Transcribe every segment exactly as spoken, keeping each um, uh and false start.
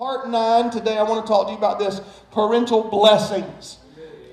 Part nine today, I want to talk to you about this, parental blessings.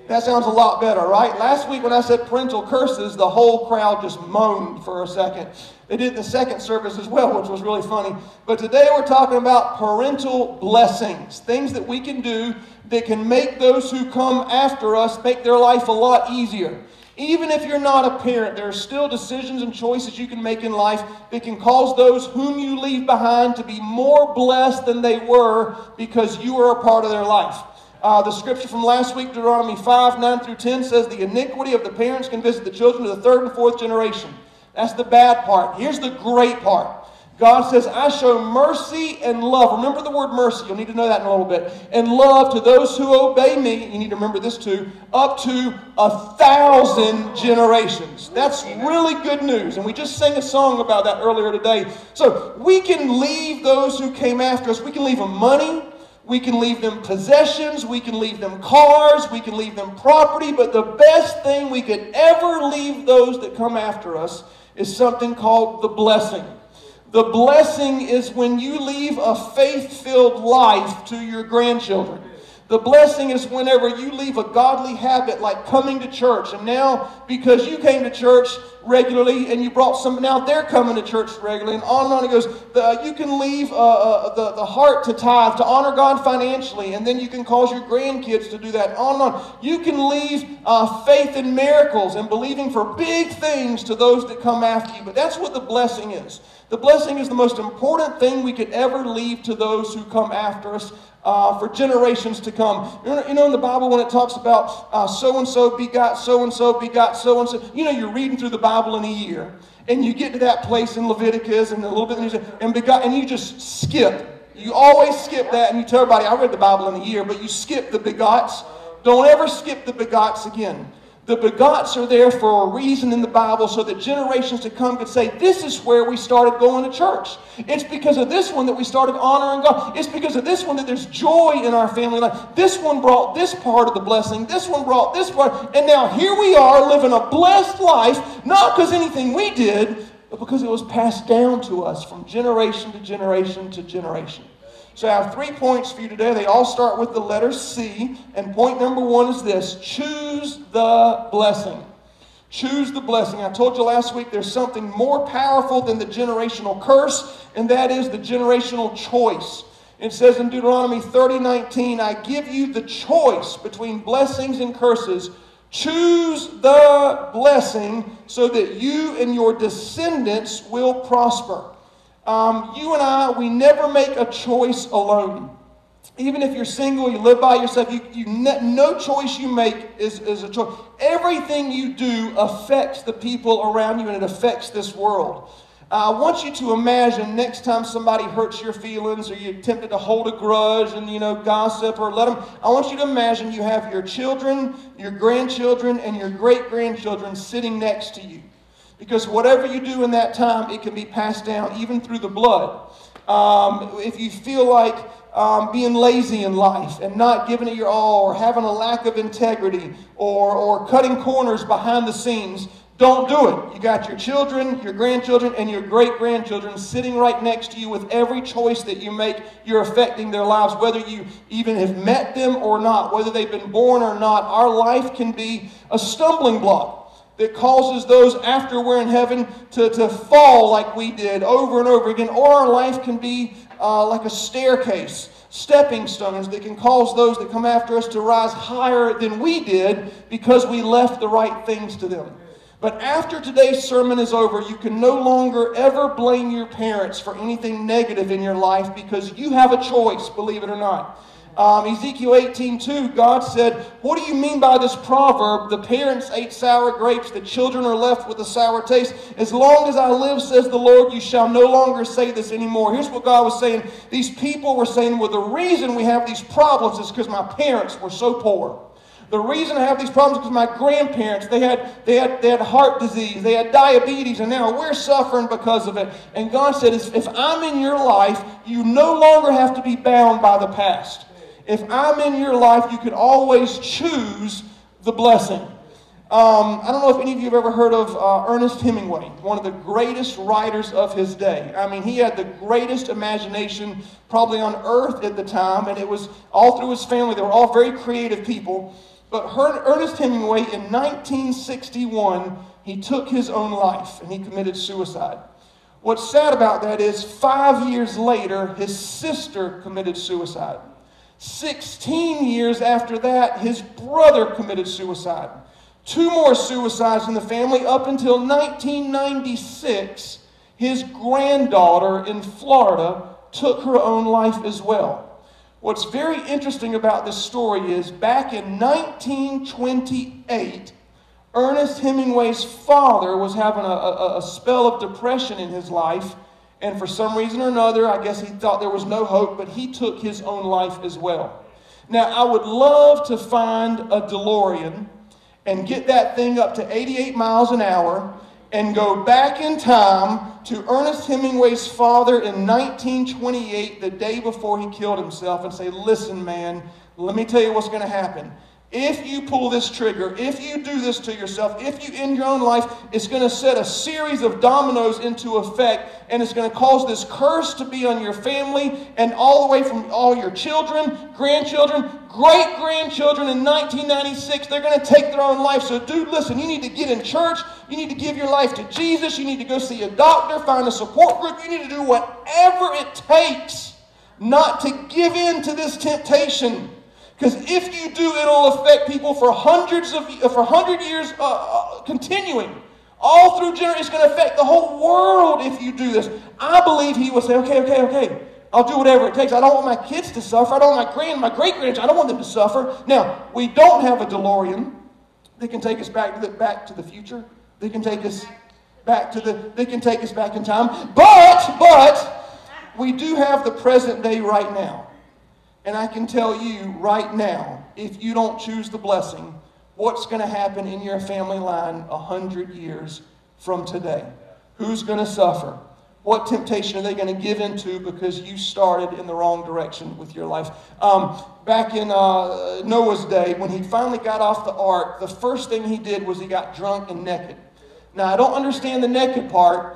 That sounds a lot better, right? Last week when I said parental curses, the whole crowd just moaned for a second. They did the second service as well, which was really funny. But today we're talking about parental blessings, things that we can do that can make those who come after us make their life a lot easier. Even if you're not a parent, there are still decisions and choices you can make in life that can cause those whom you leave behind to be more blessed than they were because you are a part of their life. Uh, the scripture from last week, Deuteronomy five, nine through ten, says the iniquity of the parents can visit the children to the third and fourth generation. That's the bad part. Here's the great part. God says, I show mercy and love. Remember the word mercy. You'll need to know that in a little bit. And love to those who obey me. You need to remember this too. Up to a thousand generations. That's really good news. And we just sang a song about that earlier today. So we can leave those who came after us. We can leave them money. We can leave them possessions. We can leave them cars. We can leave them property. But the best thing we could ever leave those that come after us is something called the blessing. The blessing is when you leave a faith-filled life to your grandchildren. The blessing is whenever you leave a godly habit like coming to church. And now, because you came to church regularly and you brought some, now they're coming to church regularly. And on and on it goes. The, you can leave uh, uh, the, the heart to tithe, to honor God financially. And then you can cause your grandkids to do that. On and on. You can leave uh, faith in miracles and believing for big things to those that come after you. But that's what the blessing is. The blessing is the most important thing we could ever leave to those who come after us uh, for generations to come. You know, in the Bible when it talks about uh, so-and-so begot so-and-so begot so-and-so, you know, you're reading through the Bible in a year, and you get to that place in Leviticus and a little bit, and begot, and you just skip. You always skip that, and you tell everybody, I read the Bible in a year, but you skip the begots. Don't ever skip the begots again. The begots are there for a reason in the Bible so that generations to come could say, this is where we started going to church. It's because of this one that we started honoring God. It's because of this one that there's joy in our family life. This one brought this part of the blessing. This one brought this part. And now here we are living a blessed life, not because anything we did, but because it was passed down to us from generation to generation to generation. So I have three points for you today. They all start with the letter C. And point number one is this. Choose the blessing. Choose the blessing. I told you last week there's something more powerful than the generational curse, and that is the generational choice. It says in Deuteronomy thirty, nineteen, I give you the choice between blessings and curses. Choose the blessing so that you and your descendants will prosper. Um, you and I, we never make a choice alone. Even if you're single, you live by yourself, you, you ne- no choice you make is, is a choice. Everything you do affects the people around you, and it affects this world. Uh, I want you to imagine next time somebody hurts your feelings or you're tempted to hold a grudge and, you know, gossip or let them. I want you to imagine you have your children, your grandchildren, and your great-grandchildren sitting next to you. Because whatever you do in that time, it can be passed down, even through the blood. Um, if you feel like um, being lazy in life and not giving it your all, or having a lack of integrity, or, or cutting corners behind the scenes, don't do it. You got your children, your grandchildren, and your great-grandchildren sitting right next to you with every choice that you make. You're affecting their lives, whether you even have met them or not, whether they've been born or not. Our life can be a stumbling block that causes those after we're in heaven to, to fall like we did over and over again. Or our life can be uh, like a staircase, stepping stones that can cause those that come after us to rise higher than we did because we left the right things to them. But after today's sermon is over, you can no longer ever blame your parents for anything negative in your life because you have a choice, believe it or not. Um, Ezekiel eighteen, two, God said, what do you mean by this proverb? The parents ate sour grapes, the children are left with a sour taste. As long as I live, says the Lord, you shall no longer say this anymore. Here's what God was saying. These people were saying, well, the reason we have these problems is because my parents were so poor. The reason I have these problems is because my grandparents, they had, they had, they had heart disease, they had diabetes, and now we're suffering because of it. And God said, if I'm in your life, you no longer have to be bound by the past. If I'm in your life, you can always choose the blessing. Um, I don't know if any of you have ever heard of uh, Ernest Hemingway, one of the greatest writers of his day. I mean, he had the greatest imagination probably on earth at the time, and it was all through his family. They were all very creative people. But her, Ernest Hemingway, in nineteen sixty-one, he took his own life, and he committed suicide. What's sad about that is five years later, his sister committed suicide. sixteen years after that, his brother committed suicide. Two more suicides in the family up until nineteen ninety-six. His granddaughter in Florida took her own life as well. What's very interesting about this story is back in nineteen twenty-eight, Ernest Hemingway's father was having a, a, a spell of depression in his life, and for some reason or another, I guess he thought there was no hope, but he took his own life as well. Now, I would love to find a DeLorean and get that thing up to eighty-eight miles an hour and go back in time to Ernest Hemingway's father in nineteen twenty-eight, the day before he killed himself, and say, listen, man, let me tell you what's going to happen. If you pull this trigger, if you do this to yourself, if you end your own life, it's going to set a series of dominoes into effect, and it's going to cause this curse to be on your family and all the way from all your children, grandchildren, great-grandchildren in nineteen ninety-six. They're going to take their own life. So, dude, listen, you need to get in church. You need to give your life to Jesus. You need to go see a doctor, find a support group. You need to do whatever it takes not to give in to this temptation. Because if you do, it'll affect people for hundreds of for hundred years, uh, uh, continuing all through generations. It's going to affect the whole world if you do this. I believe he would say, "Okay, okay, okay, I'll do whatever it takes. I don't want my kids to suffer. I don't want my grand, my great grandchildren. I don't want them to suffer." Now, we don't have a DeLorean. They can take us back to the back to the future. They can take us back to the. They can take us back in time. But but we do have the present day right now. And I can tell you right now, if you don't choose the blessing, what's going to happen in your family line a hundred years from today? Who's going to suffer? What temptation are they going to give into because you started in the wrong direction with your life? Um, back in uh, Noah's day, when he finally got off the ark, the first thing he did was he got drunk and naked. Now, I don't understand the naked part.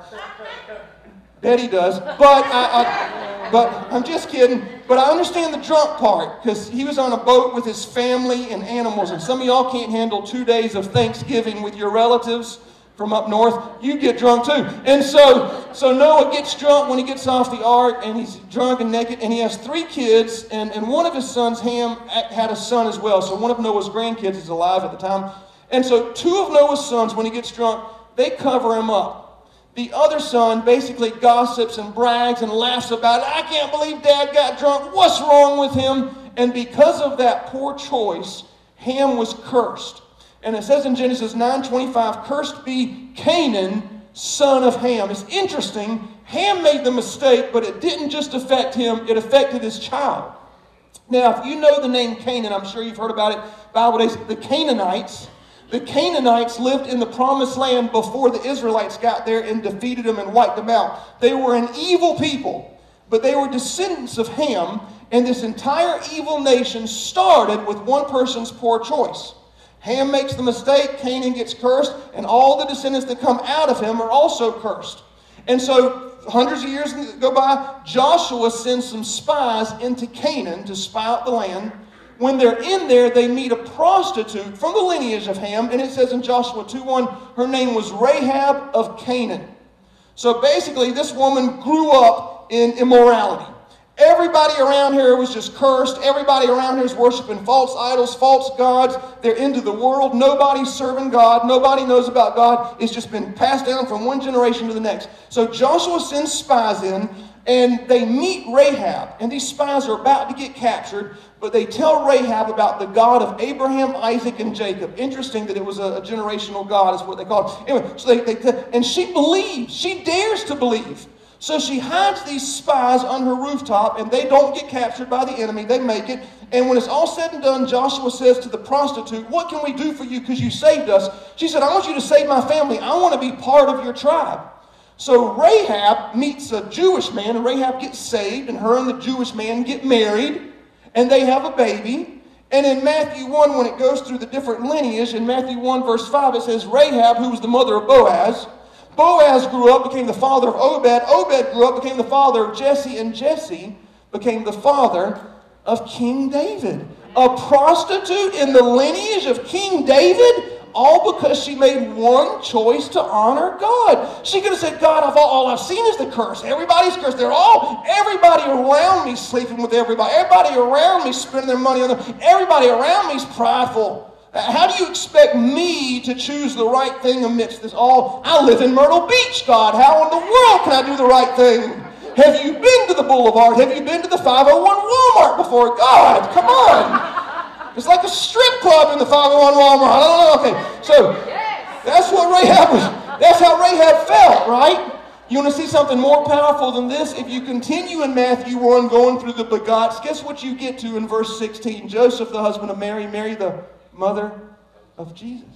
Betty does, but I, I, but I'm just kidding. But I understand the drunk part, because he was on a boat with his family and animals, and some of y'all can't handle two days of Thanksgiving with your relatives from up north. You get drunk too, and so so Noah gets drunk when he gets off the ark, and he's drunk and naked, and he has three kids, and and one of his sons, Ham, had a son as well. So one of Noah's grandkids is alive at the time, and so two of Noah's sons, when he gets drunk, they cover him up. The other son basically gossips and brags and laughs about it. I can't believe Dad got drunk. What's wrong with him? And because of that poor choice, Ham was cursed. And it says in Genesis nine twenty-five, cursed be Canaan, son of Ham. It's interesting. Ham made the mistake, but it didn't just affect him. It affected his child. Now, if you know the name Canaan, I'm sure you've heard about it. Bible days, the Canaanites. The Canaanites lived in the promised land before the Israelites got there and defeated them and wiped them out. They were an evil people, but they were descendants of Ham, and this entire evil nation started with one person's poor choice. Ham makes the mistake, Canaan gets cursed, and all the descendants that come out of him are also cursed. And so hundreds of years go by, Joshua sends some spies into Canaan to spy out the land. When they're in there, they meet a prostitute from the lineage of Ham, and it says in Joshua two one, her name was Rahab of Canaan. So basically, this woman grew up in immorality. Everybody around here was just cursed. Everybody around here is worshiping false idols, false gods. They're into the world. Nobody's serving God. Nobody knows about God. It's just been passed down from one generation to the next. So Joshua sends spies in, and they meet Rahab, and these spies are about to get captured, but they tell Rahab about the God of Abraham, Isaac, and Jacob. Interesting that it was a, a generational God is what they called it. Anyway, so they, they, and she believes. She dares to believe. So she hides these spies on her rooftop, and they don't get captured by the enemy. They make it. And when it's all said and done, Joshua says to the prostitute, what can we do for you because you saved us? She said, I want you to save my family. I want to be part of your tribe. So Rahab meets a Jewish man, and Rahab gets saved, and her and the Jewish man get married, and they have a baby, And in Matthew one, when it goes through the different lineage, in Matthew one verse five, it says, Rahab, who was the mother of Boaz, Boaz grew up, became the father of Obed, Obed grew up, became the father of Jesse, and Jesse became the father of King David. A prostitute in the lineage of King David, all because she made one choice to honor God. She could have said, God, I've, all I've seen is the curse. Everybody's cursed. They're all, everybody around me sleeping with everybody. Everybody around me spending their money on them. Everybody around me is prideful. How do you expect me to choose the right thing amidst this all? I live in Myrtle Beach, God. How in the world can I do the right thing? Have you been to the Boulevard? Have you been to the five oh one Walmart before? God, come on. It's like a strip club in the five oh one Walmart. I don't know. Okay, so that's what Rahab was. That's how Rahab felt, right? You want to see something more powerful than this? If you continue in Matthew one, going through the begots, guess what you get to in verse sixteen? Joseph, the husband of Mary, Mary, the mother of Jesus.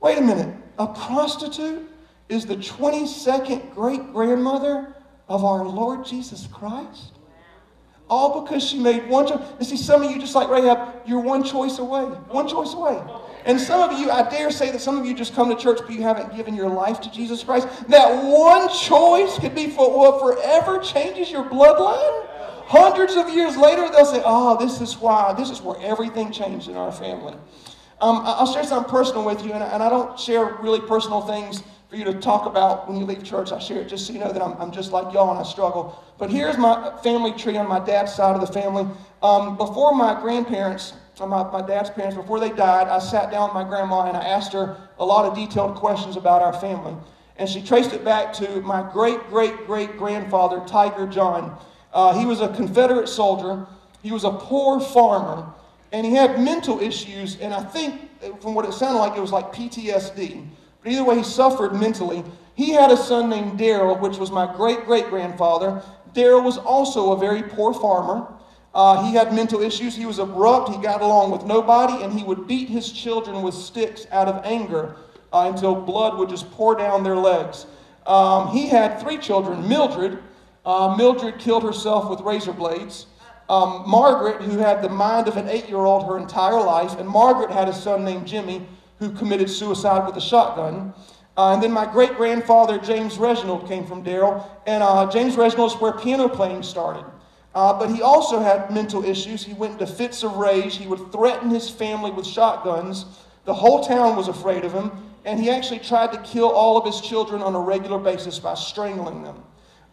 Wait a minute. A prostitute is the twenty-second great-grandmother of our Lord Jesus Christ? All because she made one choice. You see, some of you, just like Rahab, you're one choice away. One choice away. And some of you, I dare say that some of you just come to church, but you haven't given your life to Jesus Christ. That one choice could be for what forever changes your bloodline. Hundreds of years later, they'll say, oh, this is why. This is where everything changed in our family. Um, I'll share something personal with you, and I, and I don't share really personal things for you to talk about when you leave church. I share it just so you know that I'm, I'm just like y'all and I struggle. But here's my family tree on my dad's side of the family. Um, before my grandparents, my, my dad's parents, before they died, I sat down with my grandma and I asked her a lot of detailed questions about our family. And she traced it back to my great-great-great-grandfather, Tiger John. Uh, he was a Confederate soldier. He was a poor farmer. And he had mental issues, and I think, from what it sounded like, it was like P T S D. Either way, he suffered mentally. He had a son named Daryl, which was my great-great-grandfather. Daryl was also a very poor farmer. Uh, he had mental issues. He was abrupt. He got along with nobody, and he would beat his children with sticks out of anger uh, until blood would just pour down their legs. Um, he had three children. Mildred. Uh, Mildred killed herself with razor blades. Um, Margaret, who had the mind of an eight-year-old her entire life, and Margaret had a son named Jimmy, who committed suicide with a shotgun. Uh, and then my great-grandfather, James Reginald, came from Daryl. And uh, James Reginald is where piano playing started. Uh, but he also had mental issues. He went into fits of rage. He would threaten his family with shotguns. The whole town was afraid of him. And he actually tried to kill all of his children on a regular basis by strangling them.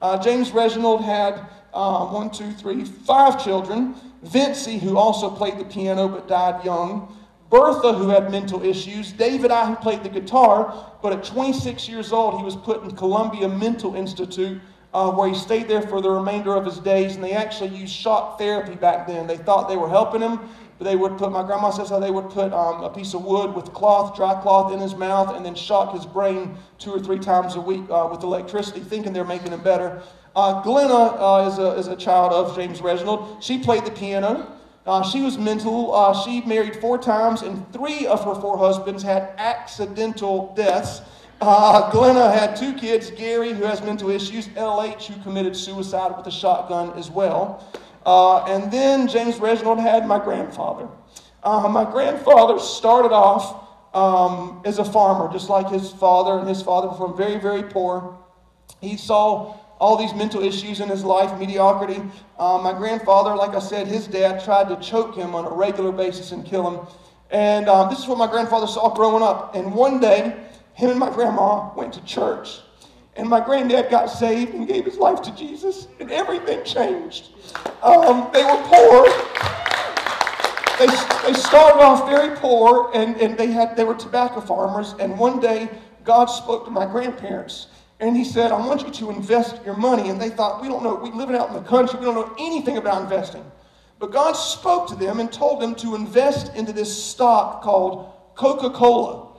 Uh, James Reginald had uh, one, two, three, five children. Vincey, who also played the piano but died young. Bertha, who had mental issues. David I, who played the guitar, but at twenty-six years old, he was put in Columbia Mental Institute, uh, where he stayed there for the remainder of his days, and they actually used shock therapy back then. They thought they were helping him, but they would put, my grandma says how they would put um, a piece of wood with cloth, dry cloth in his mouth, and then shock his brain two or three times a week uh, with electricity, thinking they're making him better. Uh, Glenna uh, is, a, is a child of James Reginald. She played the piano. Uh, she was mental. Uh, she married four times, and three of her four husbands had accidental deaths. Uh, Glenna had two kids, Gary, who has mental issues, L H, who committed suicide with a shotgun as well. Uh, and then James Reginald had my grandfather. Uh, my grandfather started off um, as a farmer, just like his father, and his father was from very, very poor. He saw all these mental issues in his life, mediocrity. Uh, my grandfather, like I said, his dad tried to choke him on a regular basis and kill him. And uh, this is what my grandfather saw growing up. And one day, him and my grandma went to church. And my granddad got saved and gave his life to Jesus. And everything changed. Um, they were poor. They, they started off very poor, and, and they, had, they were tobacco farmers. And one day, God spoke to my grandparents. And he said, I want you to invest your money. And they thought, we don't know, we're living out in the country, we don't know anything about investing. But God spoke to them and told them to invest into this stock called Coca-Cola.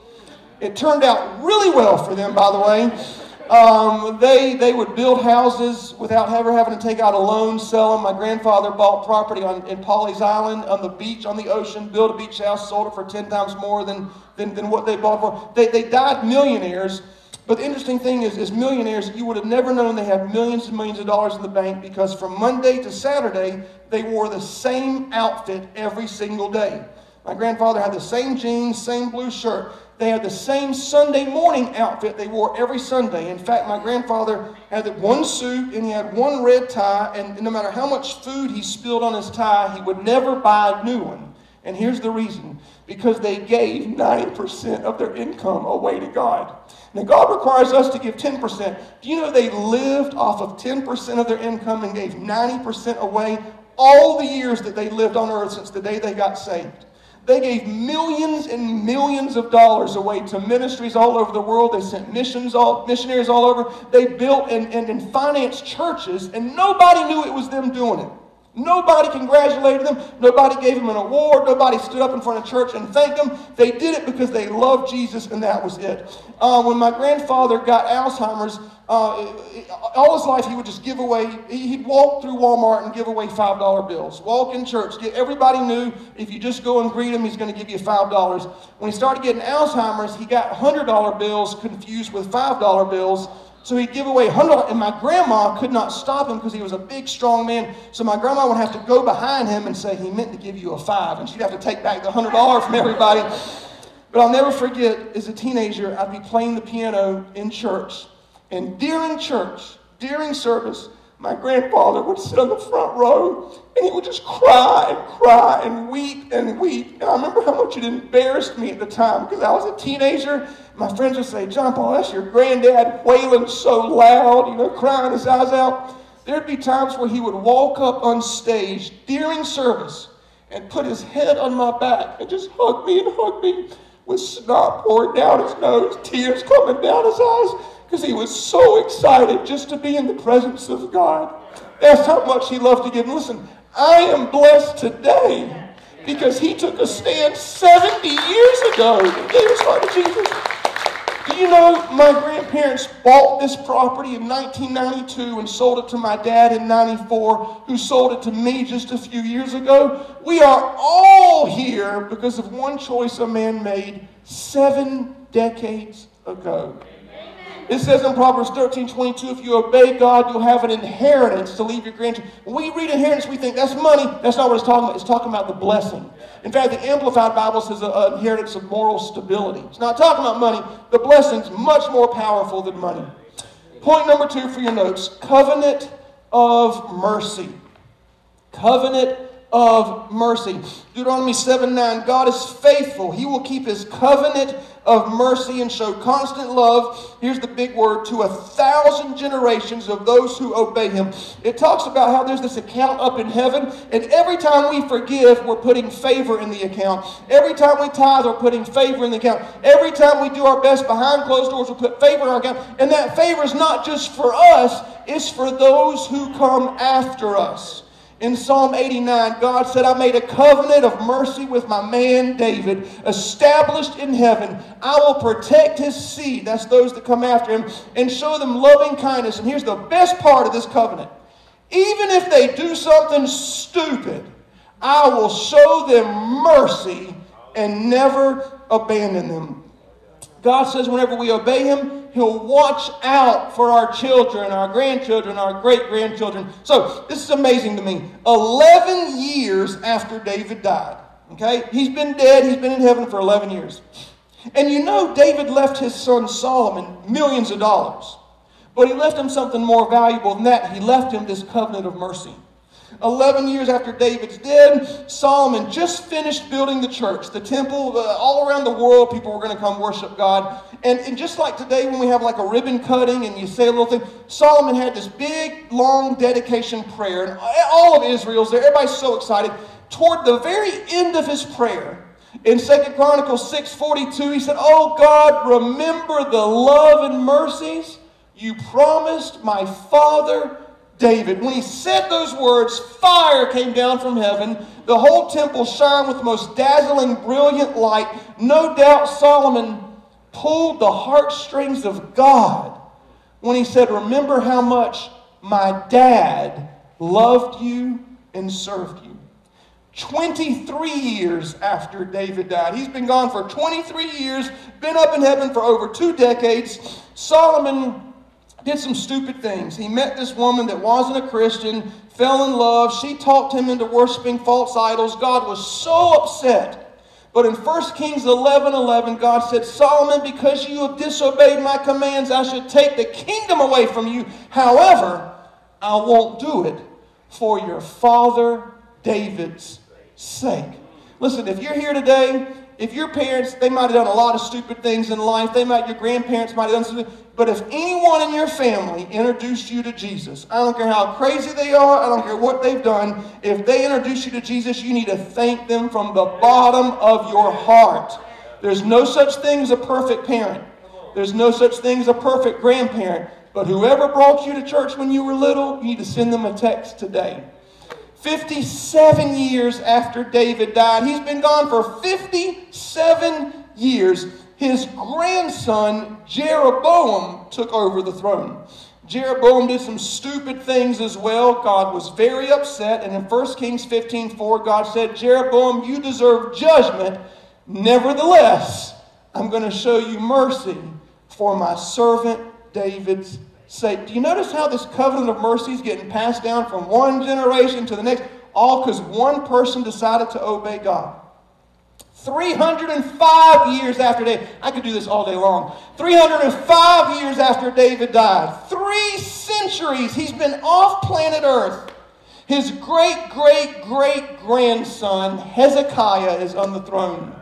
It turned out really well for them, by the way. Um, they, they would build houses without ever having to take out a loan, sell them. My grandfather bought property on, in Polly's Island on the beach, on the ocean, built a beach house, sold it for ten times more than, than, than what they bought for. They, they died millionaires. But the interesting thing is, as millionaires, you would have never known they had millions and millions of dollars in the bank, because from Monday to Saturday, they wore the same outfit every single day. My grandfather had the same jeans, same blue shirt. They had the same Sunday morning outfit they wore every Sunday. In fact, my grandfather had one suit and he had one red tie, and no matter how much food he spilled on his tie, he would never buy a new one. And here's the reason. Because they gave ninety percent of their income away to God. Now, God requires us to give ten percent. Do you know they lived off of ten percent of their income and gave ninety percent away all the years that they lived on earth since the day they got saved? They gave millions and millions of dollars away to ministries all over the world. They sent missions all, missionaries all over. They built and, and, and financed churches, and nobody knew it was them doing it. Nobody congratulated them. Nobody gave them an award. Nobody stood up in front of church and thanked them. They did it because they loved Jesus, and that was it. Uh, when my grandfather got Alzheimer's, uh, all his life he would just give away. He'd walk through Walmart and give away five dollar bills. Walk in church. Everybody knew if you just go and greet him, he's going to give you five dollars. When he started getting Alzheimer's, he got one hundred dollar bills confused with five dollar bills. So he'd give away one hundred dollars, and my grandma could not stop him because he was a big, strong man. So my grandma would have to go behind him and say, he meant to give you a five, and she'd have to take back the one hundred dollars from everybody. But I'll never forget, as a teenager, I'd be playing the piano in church. And during church, during service, my grandfather would sit on the front row, and he would just cry and cry and weep and weep. And I remember how much it embarrassed me at the time, because I was a teenager. My friends would say, John Paul, that's your granddad wailing so loud, you know, crying his eyes out. There'd be times where he would walk up on stage during service and put his head on my back and just hug me and hug me with snot pouring down his nose, tears coming down his eyes, because he was so excited just to be in the presence of God. That's how much he loved to give. And listen, I am blessed today because he took a stand seventy years ago and gave his heart to Jesus. Do you know my grandparents bought this property in nineteen ninety-two and sold it to my dad in ninety-four, who sold it to me just a few years ago? We are all here because of one choice a man made seven decades ago. It says in Proverbs thirteen twenty-two, if you obey God, you'll have an inheritance to leave your grandchildren. When we read inheritance, we think that's money. That's not what it's talking about. It's talking about the blessing. In fact, the Amplified Bible says an inheritance of moral stability. It's not talking about money. The blessing's much more powerful than money. Point number two for your notes, covenant of mercy. Covenant of mercy. Deuteronomy seven nine, God is faithful. He will keep his covenant of mercy and show constant love, here's the big word, to a thousand generations of those who obey him. It talks about how there's this account up in heaven, and every time we forgive, we're putting favor in the account. Every time we tithe, we're putting favor in the account. Every time we do our best behind closed doors, we put favor in our account. And that favor is not just for us, it's for those who come after us. In Psalm eighty-nine, God said, I made a covenant of mercy with my man David, established in heaven. I will protect his seed, that's those that come after him, and show them loving kindness. And here's the best part of this covenant. Even if they do something stupid, I will show them mercy and never abandon them. God says whenever we obey him, he'll watch out for our children, our grandchildren, our great-grandchildren. So, this is amazing to me. eleven years after David died, okay? He's been dead. He's been in heaven for eleven years. And you know David left his son Solomon millions of dollars. But he left him something more valuable than that. He left him this covenant of mercy. eleven years after David's dead, Solomon just finished building the church, the temple. Uh, all around the world, people were going to come worship God. And, and just like today when we have like a ribbon cutting and you say a little thing, Solomon had this big, long dedication prayer. And all of Israel's there. Everybody's so excited. Toward the very end of his prayer, in Second Chronicles six forty-two, he said, Oh God, remember the love and mercies you promised my father David. When he said those words, fire came down from heaven. The whole temple shined with the most dazzling, brilliant light. No doubt Solomon pulled the heartstrings of God when he said, remember how much my dad loved you and served you. twenty-three years after David died. He's been gone for twenty-three years, been up in heaven for over two decades. Solomon did some stupid things. He met this woman that wasn't a Christian, fell in love. She talked him into worshiping false idols. God was so upset. But in First Kings eleven eleven, God said, Solomon, because you have disobeyed my commands, I should take the kingdom away from you. However, I won't do it for your father David's sake. Listen, if you're here today, if your parents, they might have done a lot of stupid things in life. They might, your grandparents might have done something. But if anyone in your family introduced you to Jesus, I don't care how crazy they are, I don't care what they've done, if they introduce you to Jesus, you need to thank them from the bottom of your heart. There's no such thing as a perfect parent. There's no such thing as a perfect grandparent. But whoever brought you to church when you were little, you need to send them a text today. fifty-seven years after David died. He's been gone for fifty-seven years. His grandson, Jeroboam, took over the throne. Jeroboam did some stupid things as well. God was very upset. And in First Kings fifteen four, God said, Jeroboam, you deserve judgment. Nevertheless, I'm going to show you mercy for my servant David's sake. Do you notice how this covenant of mercy is getting passed down from one generation to the next? All because one person decided to obey God. three hundred five years after David, I could do this all day long. three hundred five years after David died, three centuries he's been off planet Earth. His great-great-great-grandson, Hezekiah, is on the throne.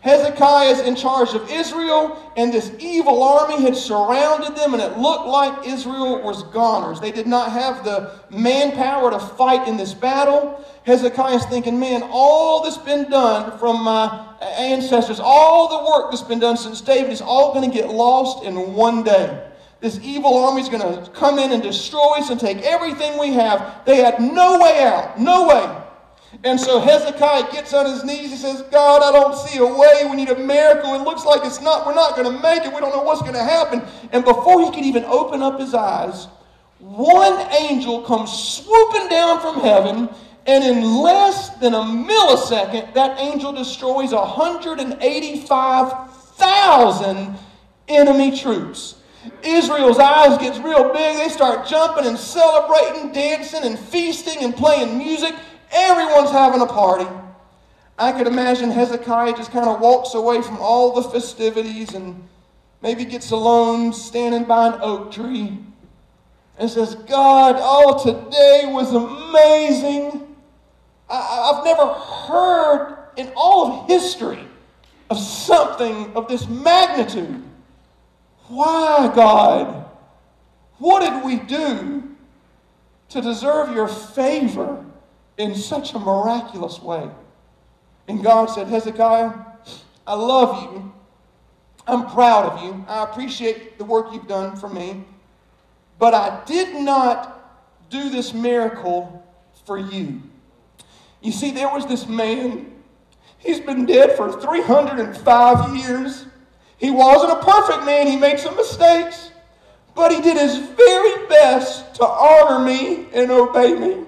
Hezekiah is in charge of Israel, and this evil army had surrounded them, and it looked like Israel was goners. They did not have the manpower to fight in this battle. Hezekiah's thinking, man, all that's been done from my ancestors, all the work that's been done since David is all going to get lost in one day. This evil army is going to come in and destroy us and take everything we have. They had no way out, no way. And so Hezekiah gets on his knees. He says, God, I don't see a way. We need a miracle. It looks like it's not. We're not going to make it. We don't know what's going to happen. And before he could even open up his eyes, one angel comes swooping down from heaven. And in less than a millisecond, that angel destroys one hundred eighty-five thousand enemy troops. Israel's eyes gets real big. They start jumping and celebrating, dancing and feasting and playing music. Everyone's having a party. I could imagine Hezekiah just kind of walks away from all the festivities and maybe gets alone standing by an oak tree and says, God, oh, today was amazing. I, I've never heard in all of history of something of this magnitude. Why, God? What did we do to deserve your favor in such a miraculous way? And God said, Hezekiah, I love you. I'm proud of you. I appreciate the work you've done for me. But I did not do this miracle for you. You see, there was this man. He's been dead for three hundred five years. He wasn't a perfect man. He made some mistakes. But he did his very best to honor me and obey me.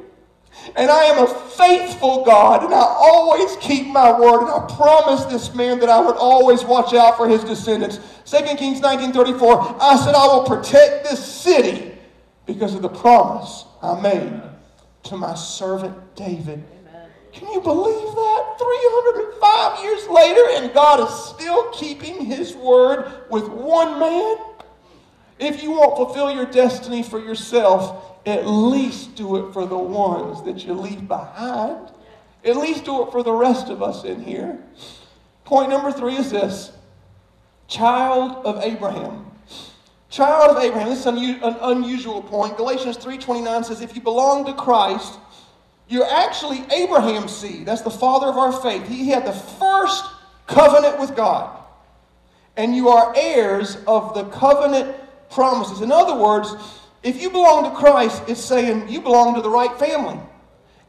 And I am a faithful God, and I always keep my word, and I promised this man that I would always watch out for his descendants. Second Kings nineteen thirty-four, I said, I will protect this city because of the promise I made to my servant David. Amen. Can you believe that? three hundred five years later, and God is still keeping his word with one man? If you won't fulfill your destiny for yourself, at least do it for the ones that you leave behind. At least do it for the rest of us in here. Point number three is this. Child of Abraham. Child of Abraham. This is an unusual point. Galatians three twenty-nine says, if you belong to Christ, you're actually Abraham's seed. That's the father of our faith. He had the first covenant with God. And you are heirs of the covenant promises. In other words, if you belong to Christ, it's saying you belong to the right family.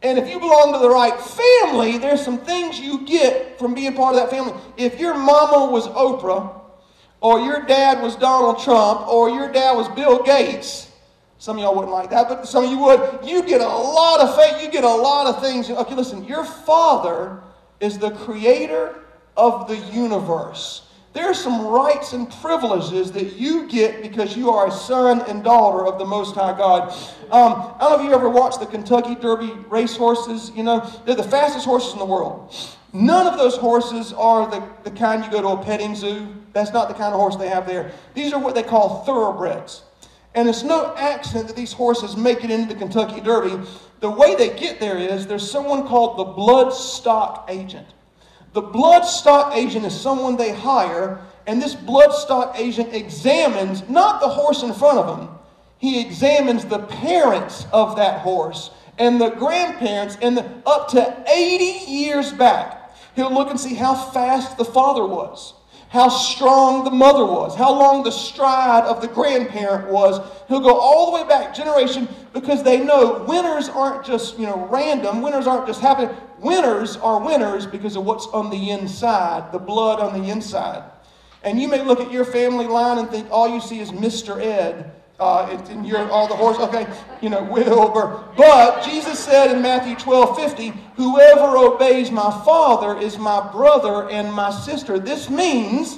And if you belong to the right family, there's some things you get from being part of that family. If your mama was Oprah, or your dad was Donald Trump, or your dad was Bill Gates, Some of y'all wouldn't like that, but some of you would. You get a lot of faith. You get a lot of things. Okay, listen, your Father is the creator of the universe. There are some rights and privileges that you get because you are a son and daughter of the Most High God. Um, I don't know if you ever watched the Kentucky Derby racehorses. You know, they're the fastest horses in the world. None of those horses are the, the kind you go to a petting zoo. That's not the kind of horse they have there. These are what they call thoroughbreds. And it's no accident that these horses make it into the Kentucky Derby. The way they get there is there's someone called the blood stock agent. The blood stock agent is someone they hire, and this blood stock agent examines not the horse in front of him. He examines the parents of that horse and the grandparents, and the, up to eighty years back, he'll look and see how fast the father was, how strong the mother was, how long the stride of the grandparent was. He'll go all the way back generation, because they know winners aren't just, you know, random. Winners aren't just happening. Winners are winners because of what's on the inside, the blood on the inside. And you may look at your family line and think all you see is Mister Ed. Uh, in your, all the horses, okay, you know, Wilbur. But Jesus said in Matthew twelve fifty, whoever obeys my Father is my brother and my sister. This means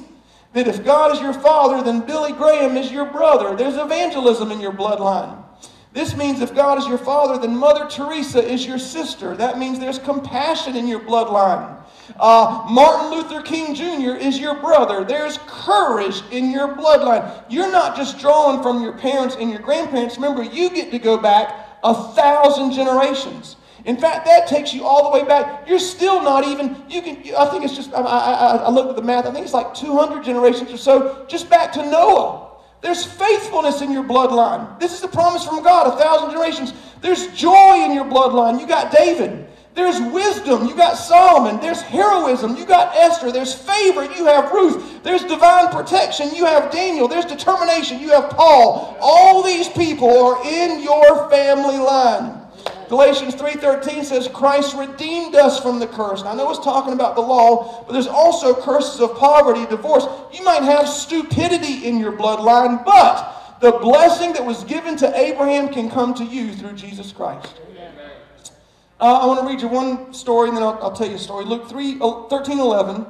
that if God is your father, then Billy Graham is your brother. There's evangelism in your bloodline. This means if God is your father, then Mother Teresa is your sister. That means there's compassion in your bloodline. Uh, Martin Luther King Junior is your brother. There's courage in your bloodline. You're not just drawing from your parents and your grandparents. Remember, you get to go back a thousand generations. In fact, that takes you all the way back. You're still not even, you can, I think it's just, I, I, I looked at the math, I think it's like two hundred generations or so, just back to Noah. There's faithfulness in your bloodline. This is the promise from God, a thousand generations. There's joy in your bloodline. You got David. There's wisdom. You got Solomon. There's heroism. You got Esther. There's favor. You have Ruth. There's divine protection. You have Daniel. There's determination. You have Paul. All these people are in your family line. Galatians three thirteen says, Christ redeemed us from the curse. Now, I know it's talking about the law, but there's also curses of poverty, divorce. You might have stupidity in your bloodline, but the blessing that was given to Abraham can come to you through Jesus Christ. Uh, I want to read you one story, and then I'll, I'll tell you a story. Luke thirteen eleven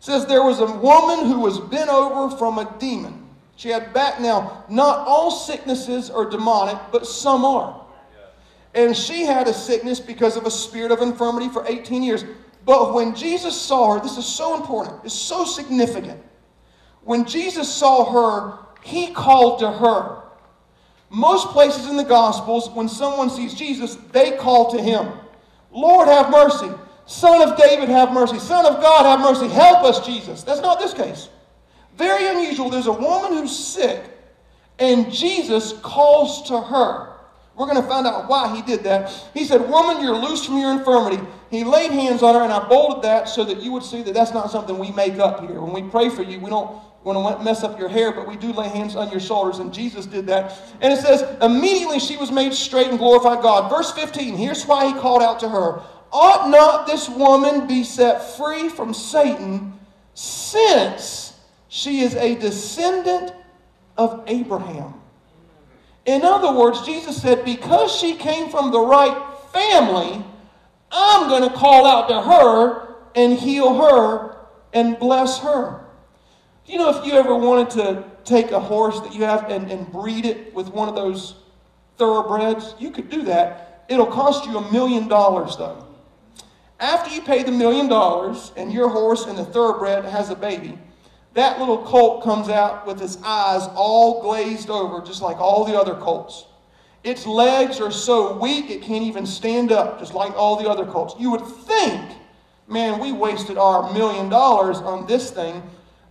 says, there was a woman who was bent over from a demon. She had back. Now, not all sicknesses are demonic, but some are. And she had a sickness because of a spirit of infirmity for eighteen years. But when Jesus saw her, this is so important, it's so significant. When Jesus saw her, he called to her. Most places in the Gospels, when someone sees Jesus, they call to him. Lord, have mercy. Son of David, have mercy. Son of God, have mercy. Help us, Jesus. That's not this case. Very unusual. There's a woman who's sick, and Jesus calls to her. We're going to find out why he did that. He said, woman, you're loose from your infirmity. He laid hands on her, and I bolded that so that you would see that that's not something we make up here. When we pray for you, we don't want to mess up your hair, but we do lay hands on your shoulders, and Jesus did that. And it says, immediately she was made straight and glorified God. Verse fifteen, here's why he called out to her. Ought not this woman be set free from Satan, since she is a descendant of Abraham? In other words, Jesus said, because she came from the right family, I'm going to call out to her and heal her and bless her. You know, if you ever wanted to take a horse that you have and, and breed it with one of those thoroughbreds, you could do that. It'll cost you a million dollars, though. After you pay the million dollars and your horse and the thoroughbred has a baby, that little colt comes out with its eyes all glazed over, just like all the other colts. Its legs are so weak it can't even stand up, just like all the other colts. You would think, man, we wasted our million dollars on this thing.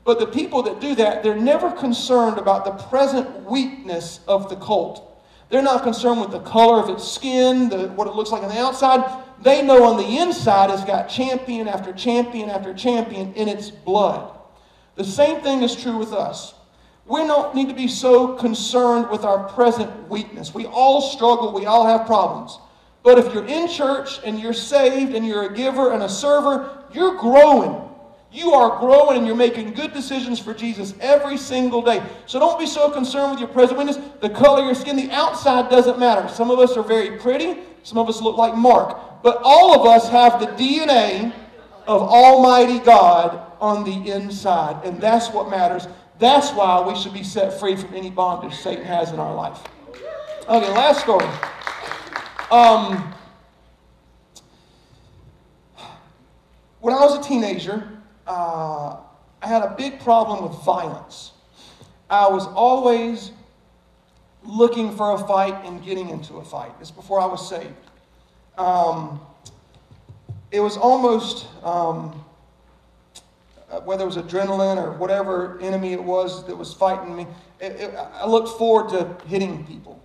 But the people that do that, they're never concerned about the present weakness of the colt. They're not concerned with the color of its skin, the, what it looks like on the outside. They know on the inside it's got champion after champion after champion in its blood. The same thing is true with us. We don't need to be so concerned with our present weakness. We all struggle. We all have problems. But if you're in church and you're saved and you're a giver and a server, you're growing. You are growing and you're making good decisions for Jesus every single day. So don't be so concerned with your present witness, the color of your skin. The outside doesn't matter. Some of us are very pretty. Some of us look like Mark. But all of us have the D N A of Almighty God on the inside. And that's what matters. That's why we should be set free from any bondage Satan has in our life. Okay, last story. Um, when I was a teenager, Uh, I had a big problem with violence. I was always looking for a fight and getting into a fight. It's before I was saved. Um, it was almost, um, whether it was adrenaline or whatever enemy it was that was fighting me, it, it, I looked forward to hitting people.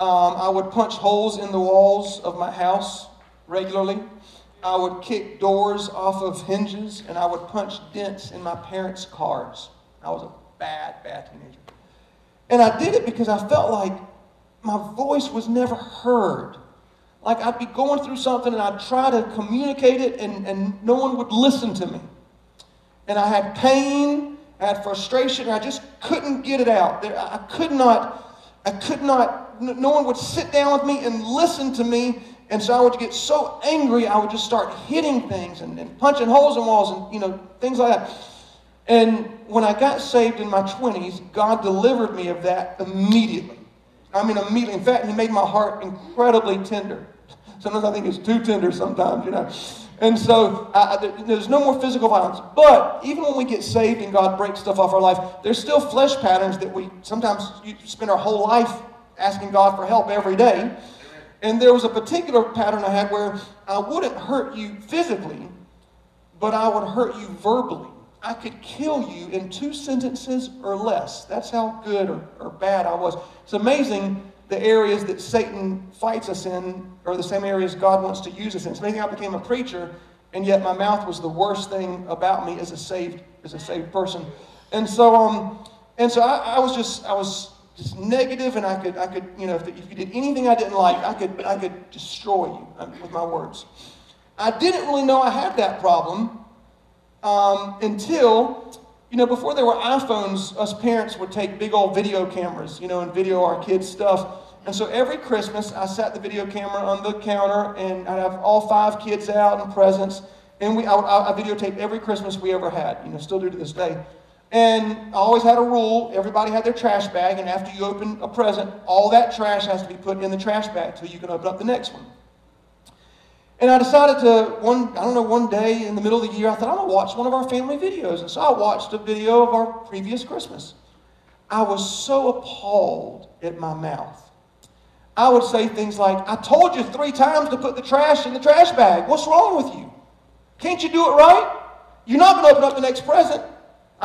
Um, I would punch holes in the walls of my house regularly. I would kick doors off of hinges, and I would punch dents in my parents' cars. I was a bad, bad teenager. And I did it because I felt like my voice was never heard. Like I'd be going through something, and I'd try to communicate it, and, and no one would listen to me. And I had pain, I had frustration, and I just couldn't get it out. I could not, I could not, no one would sit down with me and listen to me. And so I would get so angry, I would just start hitting things and, and punching holes in walls and, you know, things like that. And when I got saved in my twenties, God delivered me of that immediately. I mean, immediately. In fact, He made my heart incredibly tender. Sometimes I think it's too tender sometimes, you know. And so I, I, there's no more physical violence. But even when we get saved and God breaks stuff off our life, there's still flesh patterns that we sometimes you spend our whole life asking God for help every day. And there was a particular pattern I had where I wouldn't hurt you physically, but I would hurt you verbally. I could kill you in two sentences or less. That's how good or, or bad I was. It's amazing the areas that Satan fights us in are the same areas God wants to use us in. It's amazing I became a preacher, and yet my mouth was the worst thing about me as a saved as a saved person. And so, um, and so I, I was just I was. Just negative, and I could, I could, you know, if, if you did anything I didn't like, I could, I could destroy you with my words. I didn't really know I had that problem um, until, you know, before there were iPhones, us parents would take big old video cameras, you know, and video our kids' stuff. And so every Christmas, I sat the video camera on the counter, and I'd have all five kids out and presents, and we, I, I, I videotaped every Christmas we ever had, you know, still do to this day. And I always had a rule, everybody had their trash bag, and after you open a present, all that trash has to be put in the trash bag so you can open up the next one. And I decided to, one, I don't know, one day in the middle of the year, I thought, I'm going to watch one of our family videos. And so I watched a video of our previous Christmas. I was so appalled at my mouth. I would say things like, I told you three times to put the trash in the trash bag. What's wrong with you? Can't you do it right? You're not going to open up the next present.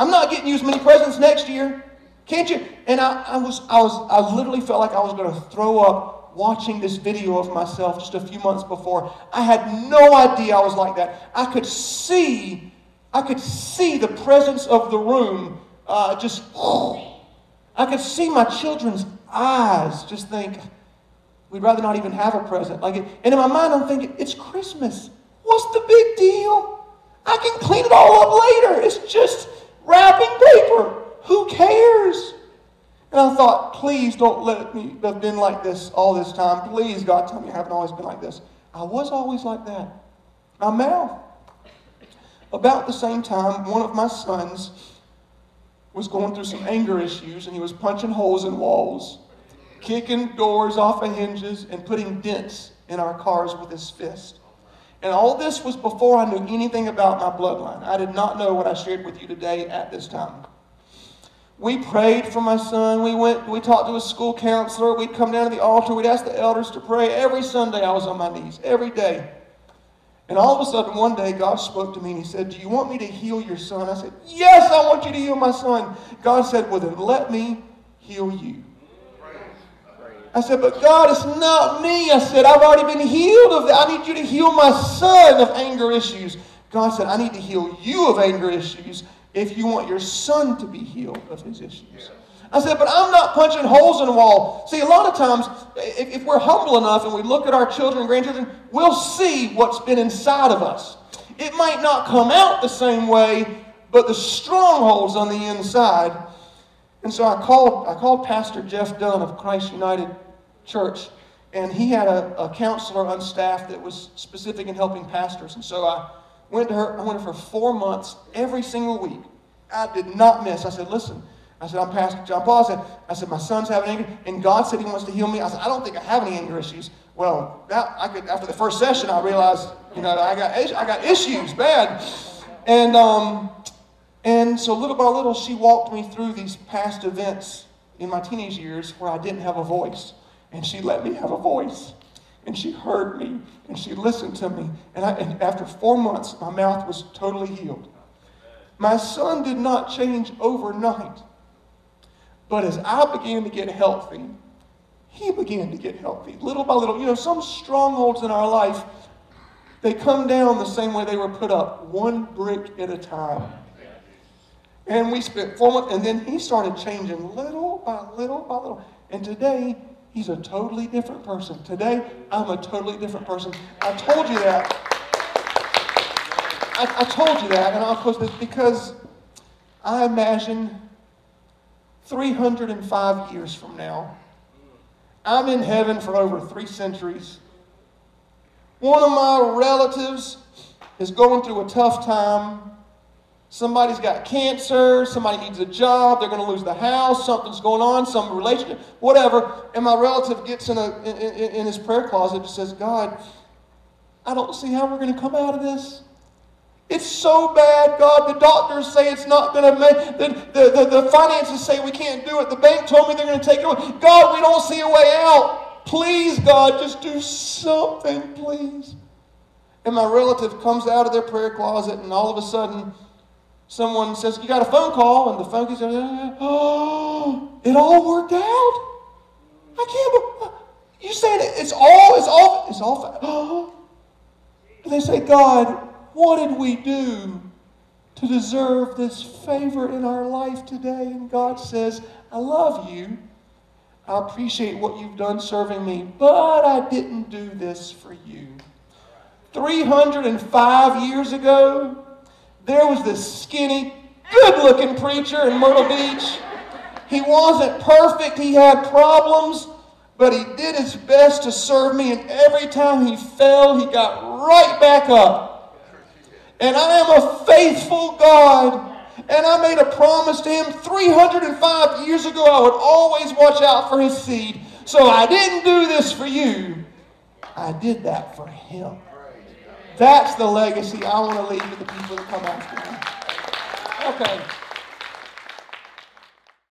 I'm not getting you as many presents next year. Can't you? And I, I was, I was, I literally felt like I was going to throw up watching this video of myself just a few months before. I had no idea I was like that. I could see, I could see the presence of the room uh, just, oh, I could see my children's eyes just think, we'd rather not even have a present. Like it, and in my mind, I'm thinking, it's Christmas. What's the big deal? I can clean it all up later. It's just wrapping paper. Who cares? And I thought, please don't let me have been like this all this time. Please, God, tell me I haven't always been like this. I was always like that. My mouth. About the same time, one of my sons was going through some anger issues, and he was punching holes in walls, kicking doors off of hinges, and putting dents in our cars with his fist. And all this was before I knew anything about my bloodline. I did not know what I shared with you today at this time. We prayed for my son. We went, we talked to a school counselor. We'd come down to the altar. We'd ask the elders to pray. Every Sunday I was on my knees, every day. And all of a sudden, one day, God spoke to me and He said, do you want me to heal your son? I said, yes, I want you to heal my son. God said, well, then let me heal you. I said, but God, it's not me. I said, I've already been healed of that. I need you to heal my son of anger issues. God said, I need to heal you of anger issues if you want your son to be healed of his issues. I said, but I'm not punching holes in the wall. See, a lot of times, if, if we're humble enough and we look at our children and grandchildren, we'll see what's been inside of us. It might not come out the same way, but the stronghold's on the inside. And so I called, I called Pastor Jeff Dunn of Christ United Church, and he had a, a counselor on staff that was specific in helping pastors. And so I went to her, I went to her for four months, every single week. I did not miss. I said, listen, I said, I'm Pastor John Paul. I said, I said, my son's having anger, and God said he wants to heal me. I said, I don't think I have any anger issues. Well, that, I could, after the first session, I realized, you know, I got, I got issues bad. And, um, and so little by little, she walked me through these past events in my teenage years where I didn't have a voice. And she let me have a voice. And she heard me. And she listened to me. And, I, and after four months, my mouth was totally healed. My son did not change overnight. But as I began to get healthy, he began to get healthy, little by little. You know, some strongholds in our life, they come down the same way they were put up, one brick at a time. And we spent four months, and then he started changing little by little by little. And today, he's a totally different person. Today, I'm a totally different person. I told you that. I, I told you that, and I'll close this, because I imagine three hundred five years from now, I'm in heaven for over three centuries. One of my relatives is going through a tough time. Somebody's got cancer. Somebody needs a job. They're going to lose the house. Something's going on, some relationship, whatever. And my relative gets in, a, in, in, in his prayer closet and says, God, I don't see how we're going to come out of this. It's so bad, God. The doctors say it's not going to make, the, the, the, the finances say we can't do it. The bank told me they're going to take it away. God, we don't see a way out. Please, God, just do something, please. And my relative comes out of their prayer closet, and all of a sudden, someone says, you got a phone call, and the phone goes, oh, it all worked out? I can't believe, you said it, it's all, it's all, it's all, oh. And they say, God, what did we do to deserve this favor in our life today? And God says, I love you. I appreciate what you've done serving me, but I didn't do this for you. three hundred five years ago, there was this skinny, good-looking preacher in Myrtle Beach. He wasn't perfect. He had problems, but he did his best to serve me, and every time he fell, he got right back up. And I am a faithful God. And I made a promise to him three hundred five years ago I would always watch out for his seed. So I didn't do this for you. I did that for him. That's the legacy I want to leave to the people that come after me. Okay.